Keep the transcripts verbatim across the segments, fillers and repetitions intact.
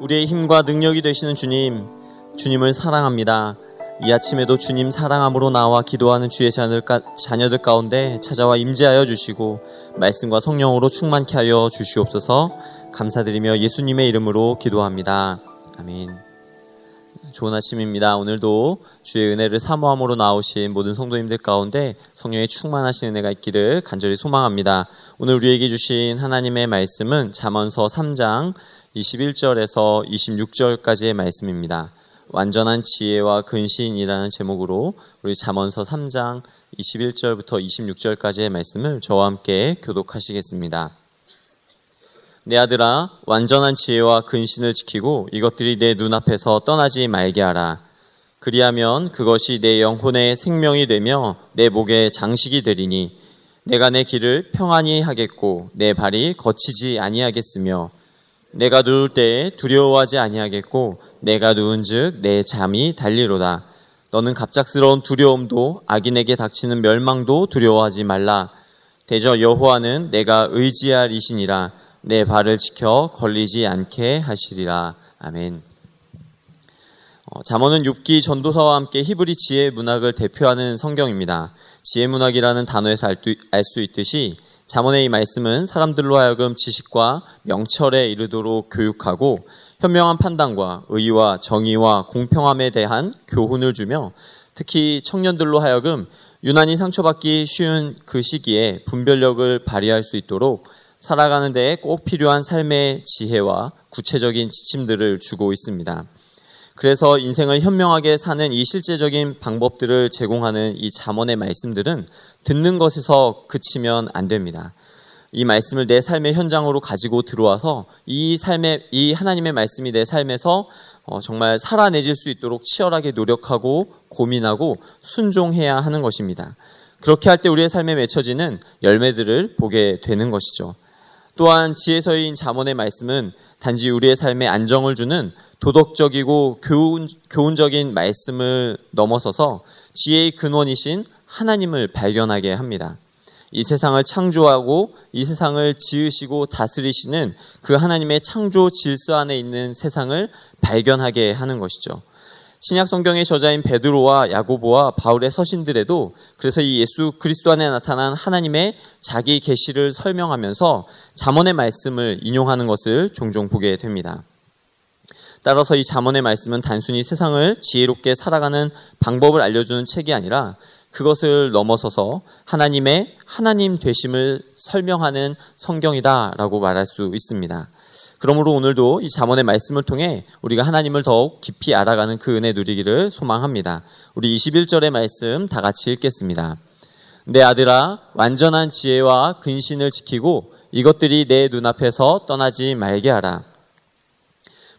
우리의 힘과 능력이 되시는 주님, 주님을 사랑합니다. 이 아침에도 주님 사랑함으로 나와 기도하는 주의 자녀들 가운데 찾아와 임재하여 주시고 말씀과 성령으로 충만케 하여 주시옵소서. 감사드리며 예수님의 이름으로 기도합니다. 아멘. 좋은 아침입니다. 오늘도 주의 은혜를 사모함으로 나오신 모든 성도님들 가운데 성령의 충만하신 은혜가 있기를 간절히 소망합니다. 오늘 우리에게 주신 하나님의 말씀은 잠언서 삼 장 이십일 절에서 이십육 절까지의 말씀입니다. 완전한 지혜와 근신이라는 제목으로 우리 잠언서 삼 장 이십일 절부터 이십육 절까지의 말씀을 저와 함께 교독하시겠습니다. 내 아들아, 완전한 지혜와 근신을 지키고 이것들이 내 눈앞에서 떠나지 말게 하라. 그리하면 그것이 내 영혼의 생명이 되며 내 목의 장식이 되리니 내가 내 길을 평안히 하겠고 내 발이 거치지 아니하겠으며 내가 누울 때에 두려워하지 아니하겠고 내가 누운 즉 내 잠이 달리로다. 너는 갑작스러운 두려움도 악인에게 닥치는 멸망도 두려워하지 말라. 대저 여호와는 내가 의지할 이신이라. 내 발을 지켜 걸리지 않게 하시리라. 아멘. 어, 잠언은 욥기 전도서와 함께 히브리 지혜 문학을 대표하는 성경입니다. 지혜 문학이라는 단어에서 알 수 있듯이 잠언의 이 말씀은 사람들로 하여금 지식과 명철에 이르도록 교육하고 현명한 판단과 의와 정의와 공평함에 대한 교훈을 주며 특히 청년들로 하여금 유난히 상처받기 쉬운 그 시기에 분별력을 발휘할 수 있도록 살아가는 데에 꼭 필요한 삶의 지혜와 구체적인 지침들을 주고 있습니다. 그래서 인생을 현명하게 사는 이 실제적인 방법들을 제공하는 이 잠언의 말씀들은 듣는 것에서 그치면 안 됩니다. 이 말씀을 내 삶의 현장으로 가지고 들어와서 이 삶의, 이 하나님의 말씀이 내 삶에서 어, 정말 살아내질 수 있도록 치열하게 노력하고 고민하고 순종해야 하는 것입니다. 그렇게 할 때 우리의 삶에 맺혀지는 열매들을 보게 되는 것이죠. 또한 지혜서인 잠언의 말씀은 단지 우리의 삶에 안정을 주는 도덕적이고 교훈, 교훈적인 말씀을 넘어서서 지혜의 근원이신 하나님을 발견하게 합니다. 이 세상을 창조하고 이 세상을 지으시고 다스리시는 그 하나님의 창조 질서 안에 있는 세상을 발견하게 하는 것이죠. 신약 성경의 저자인 베드로와 야고보와 바울의 서신들에도 그래서 이 예수 그리스도 안에 나타난 하나님의 자기 계시를 설명하면서 잠언의 말씀을 인용하는 것을 종종 보게 됩니다. 따라서 이 잠언의 말씀은 단순히 세상을 지혜롭게 살아가는 방법을 알려주는 책이 아니라 그것을 넘어서서 하나님의 하나님 되심을 설명하는 성경이다라고 말할 수 있습니다. 그러므로 오늘도 이 잠언의 말씀을 통해 우리가 하나님을 더욱 깊이 알아가는 그 은혜 누리기를 소망합니다. 우리 이십일 절의 말씀 다 같이 읽겠습니다. 내 아들아, 완전한 지혜와 근신을 지키고 이것들이 내 눈앞에서 떠나지 말게 하라.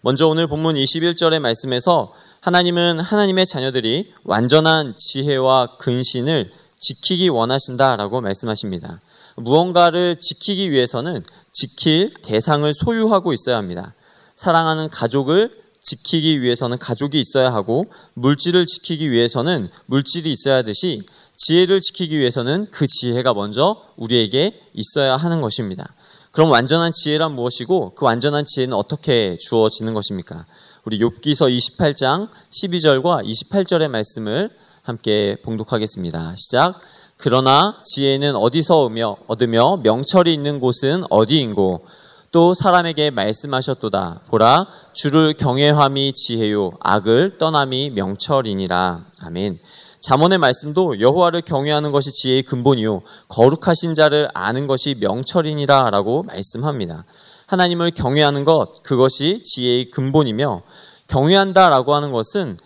먼저 오늘 본문 이십일 절의 말씀에서 하나님은 하나님의 자녀들이 완전한 지혜와 근신을 지키기 원하신다라고 말씀하십니다. 무언가를 지키기 위해서는 지킬 대상을 소유하고 있어야 합니다. 사랑하는 가족을 지키기 위해서는 가족이 있어야 하고 물질을 지키기 위해서는 물질이 있어야 하듯이 지혜를 지키기 위해서는 그 지혜가 먼저 우리에게 있어야 하는 것입니다. 그럼 완전한 지혜란 무엇이고 그 완전한 지혜는 어떻게 주어지는 것입니까? 우리 욥기서 이십팔 장 십이 절과 이십팔 절의 말씀을 함께 봉독하겠습니다. 시작. 그러나 지혜는 어디서 얻으며 명철이 있는 곳은 어디인고 또 사람에게 말씀하셨도다. 보라, 주를 경외함이 지혜요 악을 떠남이 명철이니라. 아멘. 잠언의 말씀도 여호와를 경외하는 것이 지혜의 근본이요 거룩하신 자를 아는 것이 명철이니라 라고 말씀합니다. 하나님을 경외하는 것, 그것이 지혜의 근본이며 경외한다 라고 하는 것은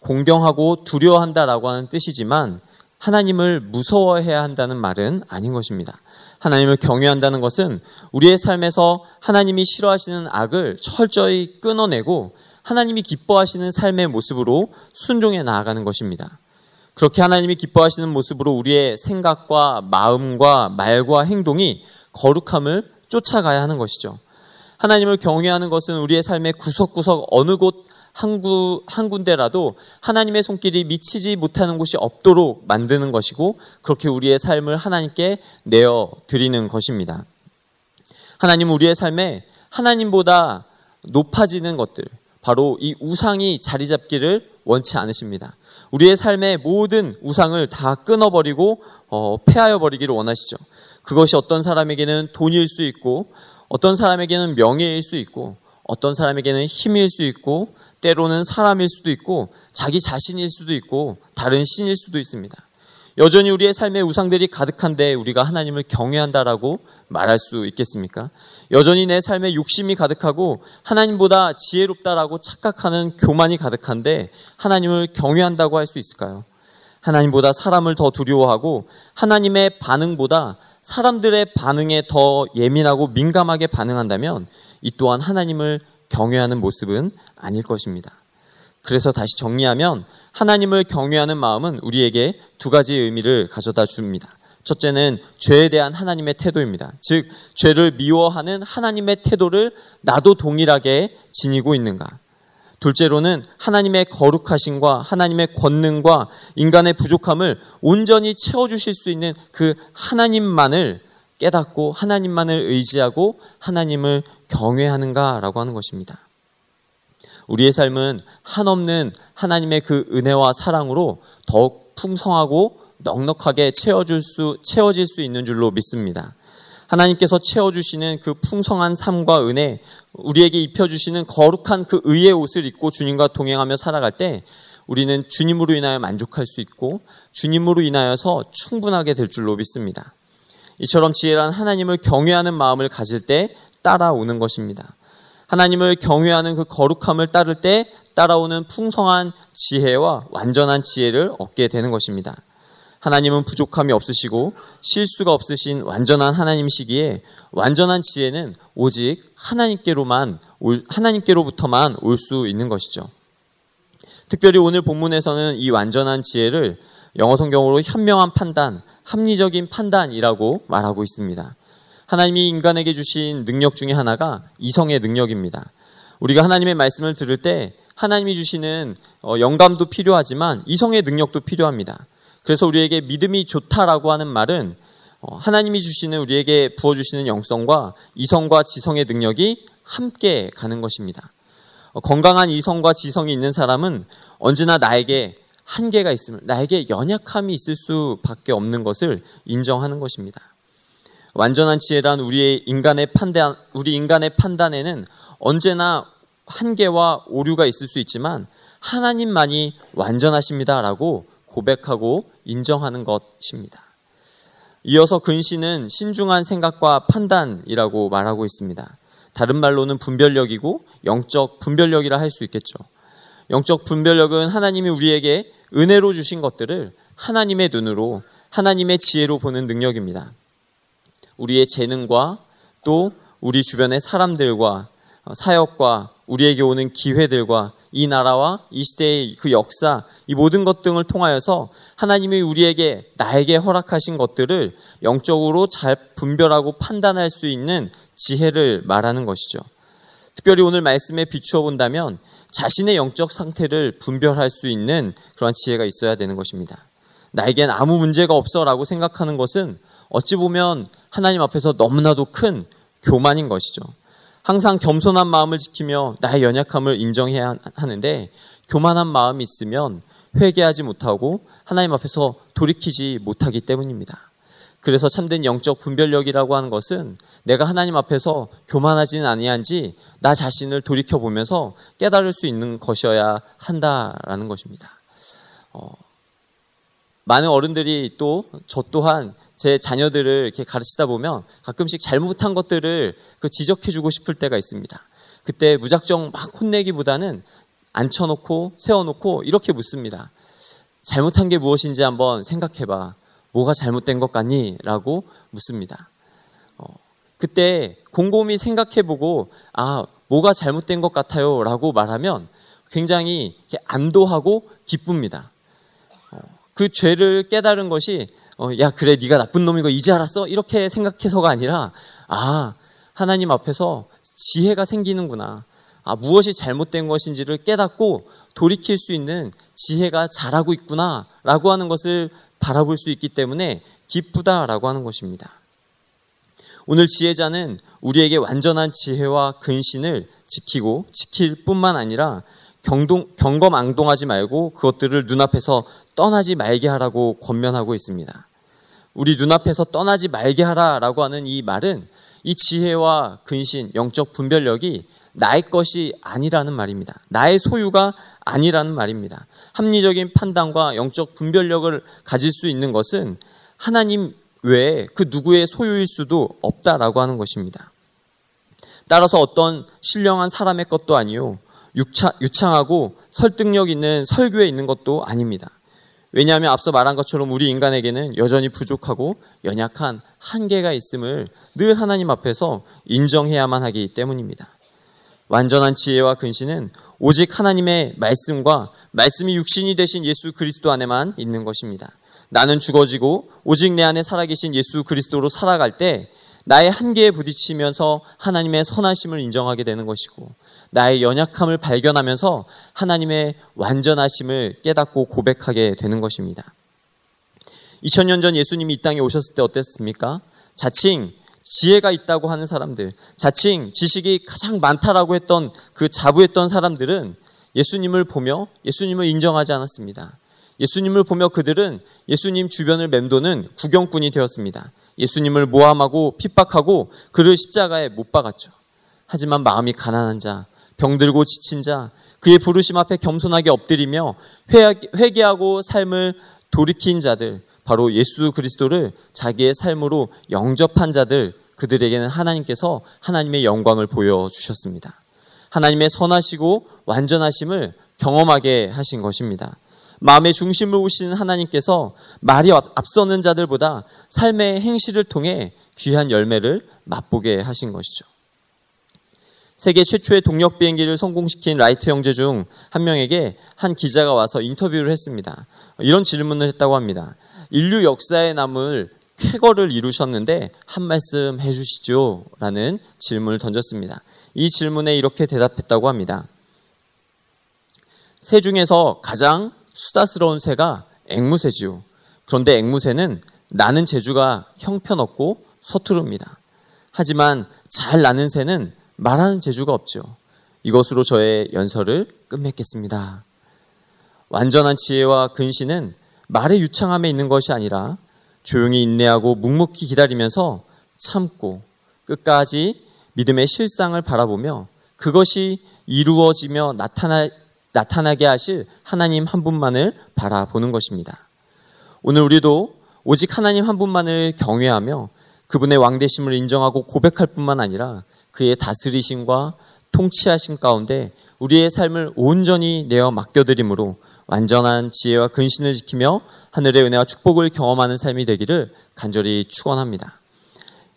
공경하고 두려워한다 라고 하는 뜻이지만 하나님을 무서워해야 한다는 말은 아닌 것입니다. 하나님을 경외한다는 것은 우리의 삶에서 하나님이 싫어하시는 악을 철저히 끊어내고 하나님이 기뻐하시는 삶의 모습으로 순종해 나아가는 것입니다. 그렇게 하나님이 기뻐하시는 모습으로 우리의 생각과 마음과 말과 행동이 거룩함을 쫓아가야 하는 것이죠. 하나님을 경외하는 것은 우리의 삶의 구석구석 어느 곳 한, 구, 한 군데라도 하나님의 손길이 미치지 못하는 곳이 없도록 만드는 것이고 그렇게 우리의 삶을 하나님께 내어드리는 것입니다. 하나님은 우리의 삶에 하나님보다 높아지는 것들, 바로 이 우상이 자리 잡기를 원치 않으십니다. 우리의 삶의 모든 우상을 다 끊어버리고 어, 폐하여 버리기를 원하시죠. 그것이 어떤 사람에게는 돈일 수 있고, 어떤 사람에게는 명예일 수 있고, 어떤 사람에게는 힘일 수 있고, 때로는 사람일 수도 있고, 자기 자신일 수도 있고, 다른 신일 수도 있습니다. 여전히 우리의 삶의 우상들이 가득한데 우리가 하나님을 경외한다라고 말할 수 있겠습니까? 여전히 내 삶에 욕심이 가득하고 하나님보다 지혜롭다라고 착각하는 교만이 가득한데 하나님을 경외한다고 할 수 있을까요? 하나님보다 사람을 더 두려워하고 하나님의 반응보다 사람들의 반응에 더 예민하고 민감하게 반응한다면 이 또한 하나님을 경외하는 모습은 아닐 것입니다. 그래서 다시 정리하면 하나님을 경외하는 마음은 우리에게 두 가지 의미를 가져다 줍니다. 첫째는 죄에 대한 하나님의 태도입니다. 즉, 죄를 미워하는 하나님의 태도를 나도 동일하게 지니고 있는가. 둘째로는 하나님의 거룩하심과 하나님의 권능과 인간의 부족함을 온전히 채워주실 수 있는 그 하나님만을 깨닫고 하나님만을 의지하고 하나님을 경외하는가라고 하는 것입니다. 우리의 삶은 한없는 하나님의 그 은혜와 사랑으로 더욱 풍성하고 넉넉하게 채워줄 수, 채워질 수 있는 줄로 믿습니다. 하나님께서 채워주시는 그 풍성한 삶과 은혜, 우리에게 입혀주시는 거룩한 그 의의 옷을 입고 주님과 동행하며 살아갈 때 우리는 주님으로 인하여 만족할 수 있고 주님으로 인하여서 충분하게 될 줄로 믿습니다. 이처럼 지혜란 하나님을 경외하는 마음을 가질 때 따라오는 것입니다. 하나님을 경외하는 그 거룩함을 따를 때 따라오는 풍성한 지혜와 완전한 지혜를 얻게 되는 것입니다. 하나님은 부족함이 없으시고 실수가 없으신 완전한 하나님이시기에 완전한 지혜는 오직 하나님께로만, 하나님께로부터만 올 수 있는 것이죠. 특별히 오늘 본문에서는 이 완전한 지혜를 영어 성경으로 현명한 판단, 합리적인 판단이라고 말하고 있습니다. 하나님이 인간에게 주신 능력 중에 하나가 이성의 능력입니다. 우리가 하나님의 말씀을 들을 때 하나님이 주시는 영감도 필요하지만 이성의 능력도 필요합니다. 그래서 우리에게 믿음이 좋다라고 하는 말은 하나님이 주시는, 우리에게 부어주시는 영성과 이성과 지성의 능력이 함께 가는 것입니다. 건강한 이성과 지성이 있는 사람은 언제나 나에게 한계가 있음을, 나에게 연약함이 있을 수밖에 없는 것을 인정하는 것입니다. 완전한 지혜란 우리의 인간의 판단, 우리 인간의 판단에는 언제나 한계와 오류가 있을 수 있지만 하나님만이 완전하십니다라고 고백하고 인정하는 것입니다. 이어서 근시는 신중한 생각과 판단이라고 말하고 있습니다. 다른 말로는 분별력이고 영적 분별력이라 할 수 있겠죠. 영적 분별력은 하나님이 우리에게 은혜로 주신 것들을 하나님의 눈으로, 하나님의 지혜로 보는 능력입니다. 우리의 재능과 또 우리 주변의 사람들과 사역과 우리에게 오는 기회들과 이 나라와 이 시대의 그 역사, 이 모든 것 등을 통하여서 하나님이 우리에게, 나에게 허락하신 것들을 영적으로 잘 분별하고 판단할 수 있는 지혜를 말하는 것이죠. 특별히 오늘 말씀에 비추어 본다면 자신의 영적 상태를 분별할 수 있는 그런 지혜가 있어야 되는 것입니다. 나에겐 아무 문제가 없어라고 생각하는 것은 어찌 보면 하나님 앞에서 너무나도 큰 교만인 것이죠. 항상 겸손한 마음을 지키며 나의 연약함을 인정해야 하는데 교만한 마음이 있으면 회개하지 못하고 하나님 앞에서 돌이키지 못하기 때문입니다. 그래서 참된 영적 분별력이라고 하는 것은 내가 하나님 앞에서 교만하지는 아니한지 나 자신을 돌이켜보면서 깨달을 수 있는 것이어야 한다라는 것입니다. 어, 많은 어른들이, 또 저 또한 제 자녀들을 이렇게 가르치다 보면 가끔씩 잘못한 것들을 그 지적해주고 싶을 때가 있습니다. 그때 무작정 막 혼내기보다는 앉혀놓고 세워놓고 이렇게 묻습니다. 잘못한 게 무엇인지 한번 생각해봐. 뭐가 잘못된 것 같니? 라고 묻습니다. 어, 그때 곰곰이 생각해보고 아, 뭐가 잘못된 것 같아요 라고 말하면 굉장히 이렇게 안도하고 기쁩니다. 어, 그 죄를 깨달은 것이 어, 야 그래 네가 나쁜 놈이고 이제 알았어? 이렇게 생각해서가 아니라 아, 하나님 앞에서 지혜가 생기는구나. 아, 무엇이 잘못된 것인지를 깨닫고 돌이킬 수 있는 지혜가 자라고 있구나 라고 하는 것을 바라볼 수 있기 때문에 기쁘다라고 하는 것입니다. 오늘 지혜자는 우리에게 완전한 지혜와 근신을 지키고 지킬 뿐만 아니라 경동, 경거망동하지 말고 그것들을 눈앞에서 떠나지 말게 하라고 권면하고 있습니다. 우리 눈앞에서 떠나지 말게 하라라고 하는 이 말은 이 지혜와 근신, 영적 분별력이 나의 것이 아니라는 말입니다. 나의 소유가 아니라는 말입니다. 합리적인 판단과 영적 분별력을 가질 수 있는 것은 하나님 외에 그 누구의 소유일 수도 없다라고 하는 것입니다. 따라서 어떤 신령한 사람의 것도 아니요, 유차, 유창하고 설득력 있는 설교에 있는 것도 아닙니다. 왜냐하면 앞서 말한 것처럼 우리 인간에게는 여전히 부족하고 연약한 한계가 있음을 늘 하나님 앞에서 인정해야만 하기 때문입니다. 완전한 지혜와 근신은 오직 하나님의 말씀과 말씀이 육신이 되신 예수 그리스도 안에만 있는 것입니다. 나는 죽어지고 오직 내 안에 살아계신 예수 그리스도로 살아갈 때 나의 한계에 부딪히면서 하나님의 선하심을 인정하게 되는 것이고, 나의 연약함을 발견하면서 하나님의 완전하심을 깨닫고 고백하게 되는 것입니다. 이천 년 전 예수님이 이 땅에 오셨을 때 어땠습니까? 자칭 지혜가 있다고 하는 사람들, 자칭 지식이 가장 많다라고 했던 그 자부했던 사람들은 예수님을 보며 예수님을 인정하지 않았습니다. 예수님을 보며 그들은 예수님 주변을 맴도는 구경꾼이 되었습니다. 예수님을 모함하고 핍박하고 그를 십자가에 못 박았죠. 하지만 마음이 가난한 자, 병들고 지친 자, 그의 부르심 앞에 겸손하게 엎드리며 회개하고 삶을 돌이킨 자들, 바로 예수 그리스도를 자기의 삶으로 영접한 자들, 그들에게는 하나님께서 하나님의 영광을 보여주셨습니다. 하나님의 선하시고 완전하심을 경험하게 하신 것입니다. 마음의 중심을 오신 하나님께서 말이 앞서는 자들보다 삶의 행실을 통해 귀한 열매를 맛보게 하신 것이죠. 세계 최초의 동력 비행기를 성공시킨 라이트 형제 중 한 명에게 한 기자가 와서 인터뷰를 했습니다. 이런 질문을 했다고 합니다. 인류 역사에 남을 쾌거를 이루셨는데 한 말씀 해주시죠 라는 질문을 던졌습니다. 이 질문에 이렇게 대답했다고 합니다. 새 중에서 가장 수다스러운 새가 앵무새지요. 그런데 앵무새는 나는 재주가 형편없고 서투릅니다. 하지만 잘 나는 새는 말하는 재주가 없죠. 이것으로 저의 연설을 끝맺겠습니다. 완전한 지혜와 근신은 말의 유창함에 있는 것이 아니라 조용히 인내하고 묵묵히 기다리면서 참고 끝까지 믿음의 실상을 바라보며 그것이 이루어지며 나타나 나타나게 하실 하나님 한 분만을 바라보는 것입니다. 오늘 우리도 오직 하나님 한 분만을 경외하며 그분의 왕되심을 인정하고 고백할 뿐만 아니라 그의 다스리심과 통치하심 가운데 우리의 삶을 온전히 내어 맡겨드림으로 완전한 지혜와 근신을 지키며 하늘의 은혜와 축복을 경험하는 삶이 되기를 간절히 축원합니다.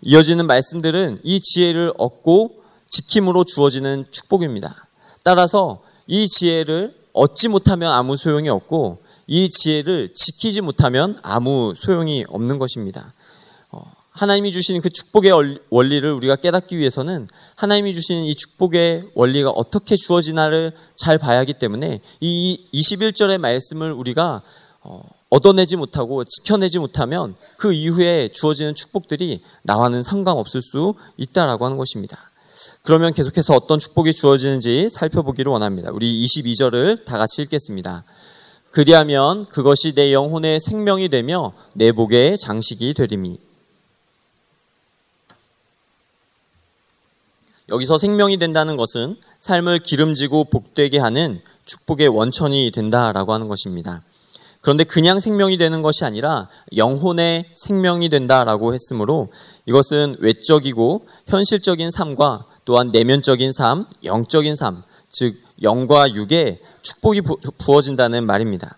이어지는 말씀들은 이 지혜를 얻고 지킴으로 주어지는 축복입니다. 따라서 이 지혜를 얻지 못하면 아무 소용이 없고 이 지혜를 지키지 못하면 아무 소용이 없는 것입니다. 하나님이 주신 그 축복의 원리를 우리가 깨닫기 위해서는 하나님이 주신 이 축복의 원리가 어떻게 주어지나를 잘 봐야 하기 때문에 이 이십일 절의 말씀을 우리가 얻어내지 못하고 지켜내지 못하면 그 이후에 주어지는 축복들이 나와는 상관없을 수 있다라고 하는 것입니다. 그러면 계속해서 어떤 축복이 주어지는지 살펴보기를 원합니다. 우리 이십이 절을 다 같이 읽겠습니다. 그리하면 그것이 내 영혼의 생명이 되며 내 복의 장식이 되리니. 여기서 생명이 된다는 것은 삶을 기름지고 복되게 하는 축복의 원천이 된다라고 하는 것입니다. 그런데 그냥 생명이 되는 것이 아니라 영혼의 생명이 된다라고 했으므로 이것은 외적이고 현실적인 삶과 또한 내면적인 삶, 영적인 삶, 즉 영과 육에 축복이 부어진다는 말입니다.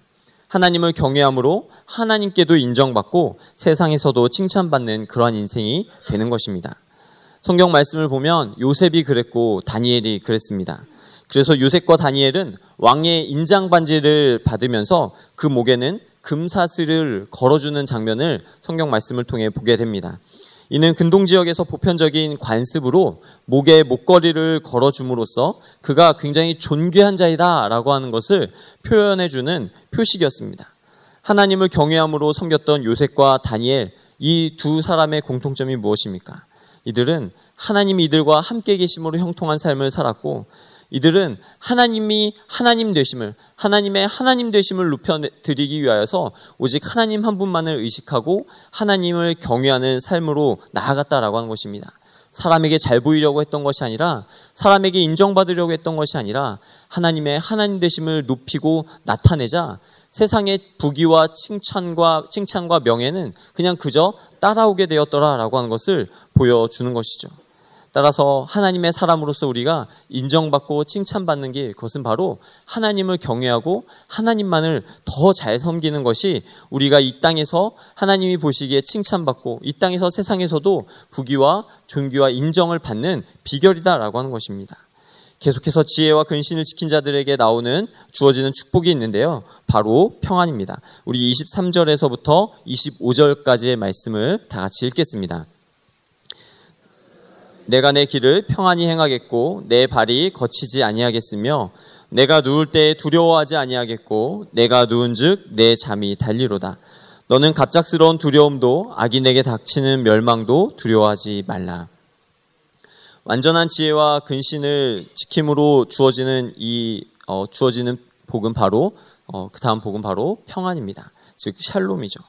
하나님을 경외함으로 하나님께도 인정받고 세상에서도 칭찬받는 그러한 인생이 되는 것입니다. 성경 말씀을 보면 요셉이 그랬고 다니엘이 그랬습니다. 그래서 요셉과 다니엘은 왕의 인장반지를 받으면서 그 목에는 금사슬을 걸어주는 장면을 성경 말씀을 통해 보게 됩니다. 이는 근동지역에서 보편적인 관습으로 목에 목걸이를 걸어줌으로써 그가 굉장히 존귀한 자이다 라고 하는 것을 표현해주는 표식이었습니다. 하나님을 경외함으로 섬겼던 요셉과 다니엘, 이 두 사람의 공통점이 무엇입니까? 이들은 하나님이 이들과 함께 계심으로 형통한 삶을 살았고, 이들은 하나님이 하나님 되심을, 하나님의 하나님 되심을 높여드리기 위하여서 오직 하나님 한 분만을 의식하고 하나님을 경외하는 삶으로 나아갔다라고 하는 것입니다. 사람에게 잘 보이려고 했던 것이 아니라, 사람에게 인정받으려고 했던 것이 아니라 하나님의 하나님 되심을 높이고 나타내자 세상의 부귀와 칭찬과 칭찬과 명예는 그냥 그저 따라오게 되었더라라고 하는 것을 보여주는 것이죠. 따라서 하나님의 사람으로서 우리가 인정받고 칭찬받는 길, 그것은 바로 하나님을 경외하고 하나님만을 더 잘 섬기는 것이 우리가 이 땅에서 하나님이 보시기에 칭찬받고 이 땅에서 세상에서도 부귀와 존귀와 인정을 받는 비결이다라고 하는 것입니다. 계속해서 지혜와 근신을 지킨 자들에게 나오는 주어지는 축복이 있는데요, 바로 평안입니다. 우리 이십삼 절에서부터 이십오 절까지의 말씀을 다 같이 읽겠습니다. 내가 내 길을 평안히 행하겠고 내 발이 거치지 아니하겠으며 내가 누울 때에 두려워하지 아니하겠고 내가 누운 즉 내 잠이 달리로다. 너는 갑작스러운 두려움도 악인에게 닥치는 멸망도 두려워하지 말라. 완전한 지혜와 근신을 지킴으로 주어지는 이 어, 주어지는 복은 바로 어, 그 다음 복은 바로 평안입니다. 즉 샬롬이죠.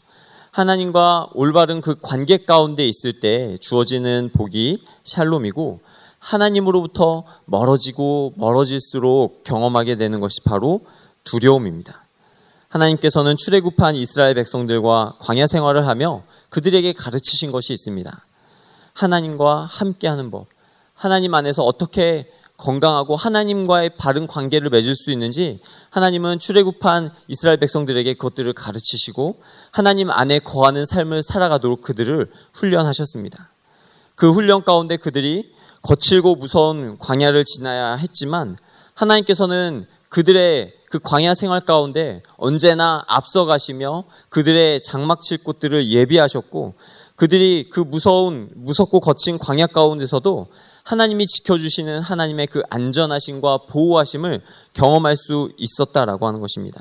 하나님과 올바른 그 관계 가운데 있을 때 주어지는 복이 샬롬이고, 하나님으로부터 멀어지고 멀어질수록 경험하게 되는 것이 바로 두려움입니다. 하나님께서는 출애굽한 이스라엘 백성들과 광야 생활을 하며 그들에게 가르치신 것이 있습니다. 하나님과 함께하는 법, 하나님 안에서 어떻게 건강하고 하나님과의 바른 관계를 맺을 수 있는지 하나님은 출애굽한 이스라엘 백성들에게 그것들을 가르치시고 하나님 안에 거하는 삶을 살아가도록 그들을 훈련하셨습니다. 그 훈련 가운데 그들이 거칠고 무서운 광야를 지나야 했지만 하나님께서는 그들의 그 광야 생활 가운데 언제나 앞서가시며 그들의 장막칠 곳들을 예비하셨고, 그들이 그 무서운 무섭고 거친 광야 가운데서도 하나님이 지켜주시는 하나님의 그 안전하심과 보호하심을 경험할 수 있었다라고 하는 것입니다.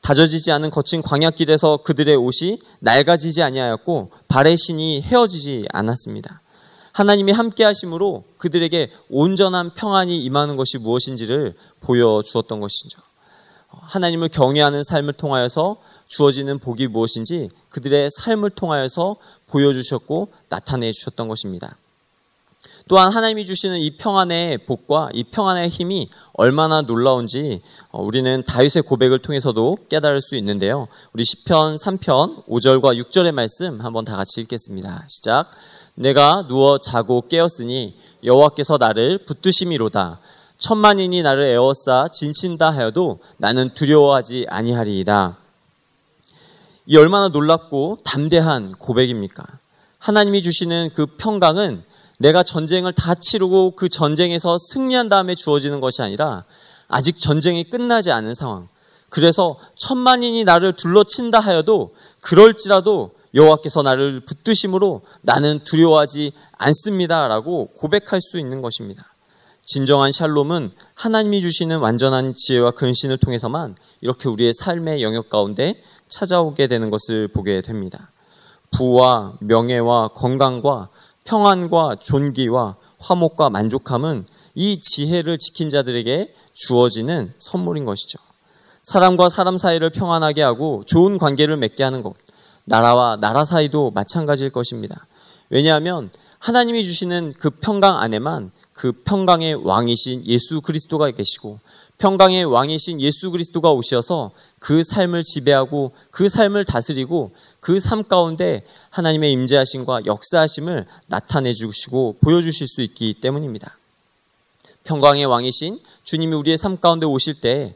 다져지지 않은 거친 광야길에서 그들의 옷이 낡아지지 아니하였고 발의 신이 헤어지지 않았습니다. 하나님이 함께 하심으로 그들에게 온전한 평안이 임하는 것이 무엇인지를 보여주었던 것이죠. 하나님을 경외하는 삶을 통하여서 주어지는 복이 무엇인지 그들의 삶을 통하여서 보여주셨고 나타내 주셨던 것입니다. 또한 하나님이 주시는 이 평안의 복과 이 평안의 힘이 얼마나 놀라운지 우리는 다윗의 고백을 통해서도 깨달을 수 있는데요. 우리 시편 삼 편 오 절과 육 절의 말씀 한번 다 같이 읽겠습니다. 시작. 내가 누워 자고 깨었으니 여호와께서 나를 붙드심이로다. 천만인이 나를 에워싸 진친다 하여도 나는 두려워하지 아니하리이다. 이 얼마나 놀랍고 담대한 고백입니까? 하나님이 주시는 그 평강은 내가 전쟁을 다 치르고 그 전쟁에서 승리한 다음에 주어지는 것이 아니라 아직 전쟁이 끝나지 않은 상황, 그래서 천만인이 나를 둘러친다 하여도 그럴지라도 여호와께서 나를 붙드심으로 나는 두려워하지 않습니다라고 고백할 수 있는 것입니다. 진정한 샬롬은 하나님이 주시는 완전한 지혜와 근신을 통해서만 이렇게 우리의 삶의 영역 가운데 찾아오게 되는 것을 보게 됩니다. 부와 명예와 건강과 평안과 존귀와 화목과 만족함은 이 지혜를 지킨 자들에게 주어지는 선물인 것이죠. 사람과 사람 사이를 평안하게 하고 좋은 관계를 맺게 하는 것, 나라와 나라 사이도 마찬가지일 것입니다. 왜냐하면 하나님이 주시는 그 평강 안에만 그 평강의 왕이신 예수 그리스도가 계시고, 평강의 왕이신 예수 그리스도가 오셔서 그 삶을 지배하고 그 삶을 다스리고 그 삶 가운데 하나님의 임재하심과 역사하심을 나타내 주시고 보여주실 수 있기 때문입니다. 평강의 왕이신 주님이 우리의 삶 가운데 오실 때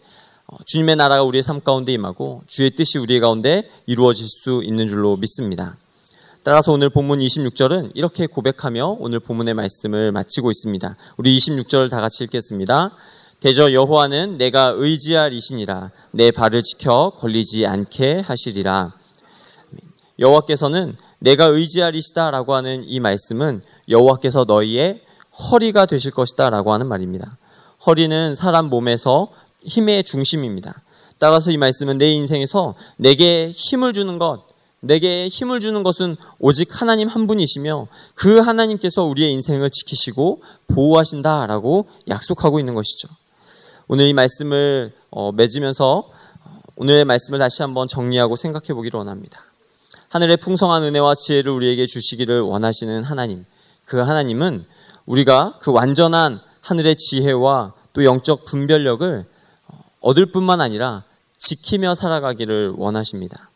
주님의 나라가 우리의 삶 가운데 임하고 주의 뜻이 우리의 가운데 이루어질 수 있는 줄로 믿습니다. 따라서 오늘 본문 이십육 절은 이렇게 고백하며 오늘 본문의 말씀을 마치고 있습니다. 우리 이십육 절 다 같이 읽겠습니다. 대저 여호와는 내가 의지할 이신이라 내 발을 지켜 걸리지 않게 하시리라. 여호와께서는 내가 의지할 이시다 라고 하는 이 말씀은 여호와께서 너희의 허리가 되실 것이다 라고 하는 말입니다. 허리는 사람 몸에서 힘의 중심입니다. 따라서 이 말씀은 내 인생에서 내게 힘을 주는 것, 내게 힘을 주는 것은 오직 하나님 한 분이시며 그 하나님께서 우리의 인생을 지키시고 보호하신다라고 약속하고 있는 것이죠. 오늘 이 말씀을 맺으면서 오늘의 말씀을 다시 한번 정리하고 생각해 보기를 원합니다. 하늘의 풍성한 은혜와 지혜를 우리에게 주시기를 원하시는 하나님, 그 하나님은 우리가 그 완전한 하늘의 지혜와 또 영적 분별력을 얻을 뿐만 아니라 지키며 살아가기를 원하십니다.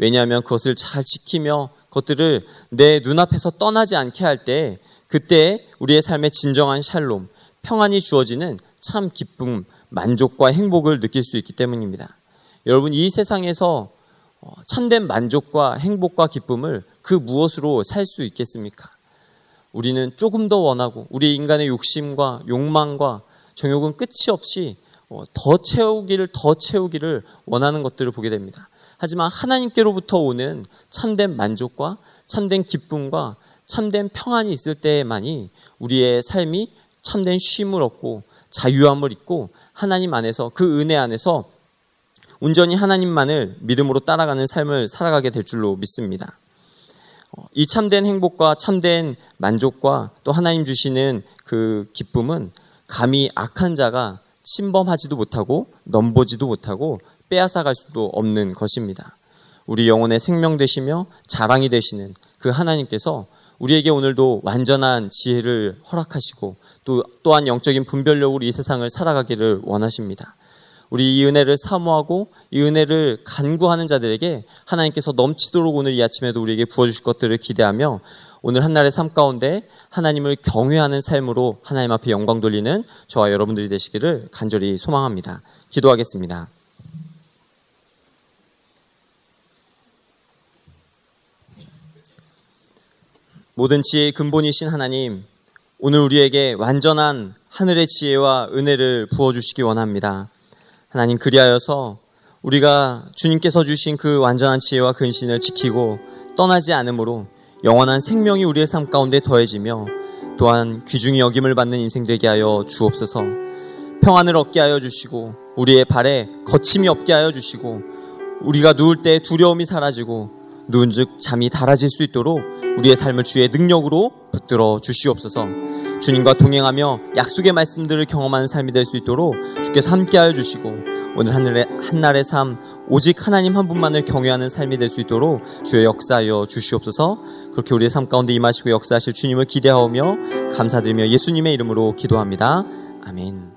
왜냐하면 그것을 잘 지키며 그것들을 내 눈앞에서 떠나지 않게 할 때 그때 우리의 삶의 진정한 샬롬, 평안이 주어지는 참 기쁨, 만족과 행복을 느낄 수 있기 때문입니다. 여러분, 이 세상에서 참된 만족과 행복과 기쁨을 그 무엇으로 살 수 있겠습니까? 우리는 조금 더 원하고 우리 인간의 욕심과 욕망과 정욕은 끝이 없이 더 채우기를 더 채우기를 원하는 것들을 보게 됩니다. 하지만 하나님께로부터 오는 참된 만족과 참된 기쁨과 참된 평안이 있을 때만이 우리의 삶이 참된 쉼을 얻고 자유함을 잊고 하나님 안에서 그 은혜 안에서 온전히 하나님만을 믿음으로 따라가는 삶을 살아가게 될 줄로 믿습니다. 이 참된 행복과 참된 만족과 또 하나님 주시는 그 기쁨은 감히 악한 자가 침범하지도 못하고 넘보지도 못하고 빼앗아갈 수도 없는 것입니다. 우리 영혼의 생명 되시며 자랑이 되시는 그 하나님께서 우리에게 오늘도 완전한 지혜를 허락하시고 또 또한 영적인 분별력으로 이 세상을 살아가기를 원하십니다. 우리 이 은혜를 사모하고 이 은혜를 간구하는 자들에게 하나님께서 넘치도록 오늘 이 아침에도 우리에게 부어주실 것들을 기대하며 오늘 한날의 삶 가운데 하나님을 경외하는 삶으로 하나님 앞에 영광 돌리는 저와 여러분들이 되시기를 간절히 소망합니다. 기도하겠습니다. 모든 지혜의 근본이신 하나님, 오늘 우리에게 완전한 하늘의 지혜와 은혜를 부어주시기 원합니다. 하나님, 그리하여서 우리가 주님께서 주신 그 완전한 지혜와 근신을 지키고 떠나지 않음으로 영원한 생명이 우리의 삶 가운데 더해지며 또한 귀중히 여김을 받는 인생 되게 하여 주옵소서. 평안을 얻게 하여 주시고 우리의 발에 거침이 없게 하여 주시고 우리가 누울 때 두려움이 사라지고 누운 즉 잠이 달아질 수 있도록 우리의 삶을 주의 능력으로 붙들어 주시옵소서. 주님과 동행하며 약속의 말씀들을 경험하는 삶이 될 수 있도록 주께서 함께하여 주시고 오늘 하늘의, 한날의 삶 오직 하나님 한 분만을 경외하는 삶이 될 수 있도록 주의 역사하여 주시옵소서. 그렇게 우리의 삶 가운데 임하시고 역사하실 주님을 기대하오며 감사드리며 예수님의 이름으로 기도합니다. 아멘.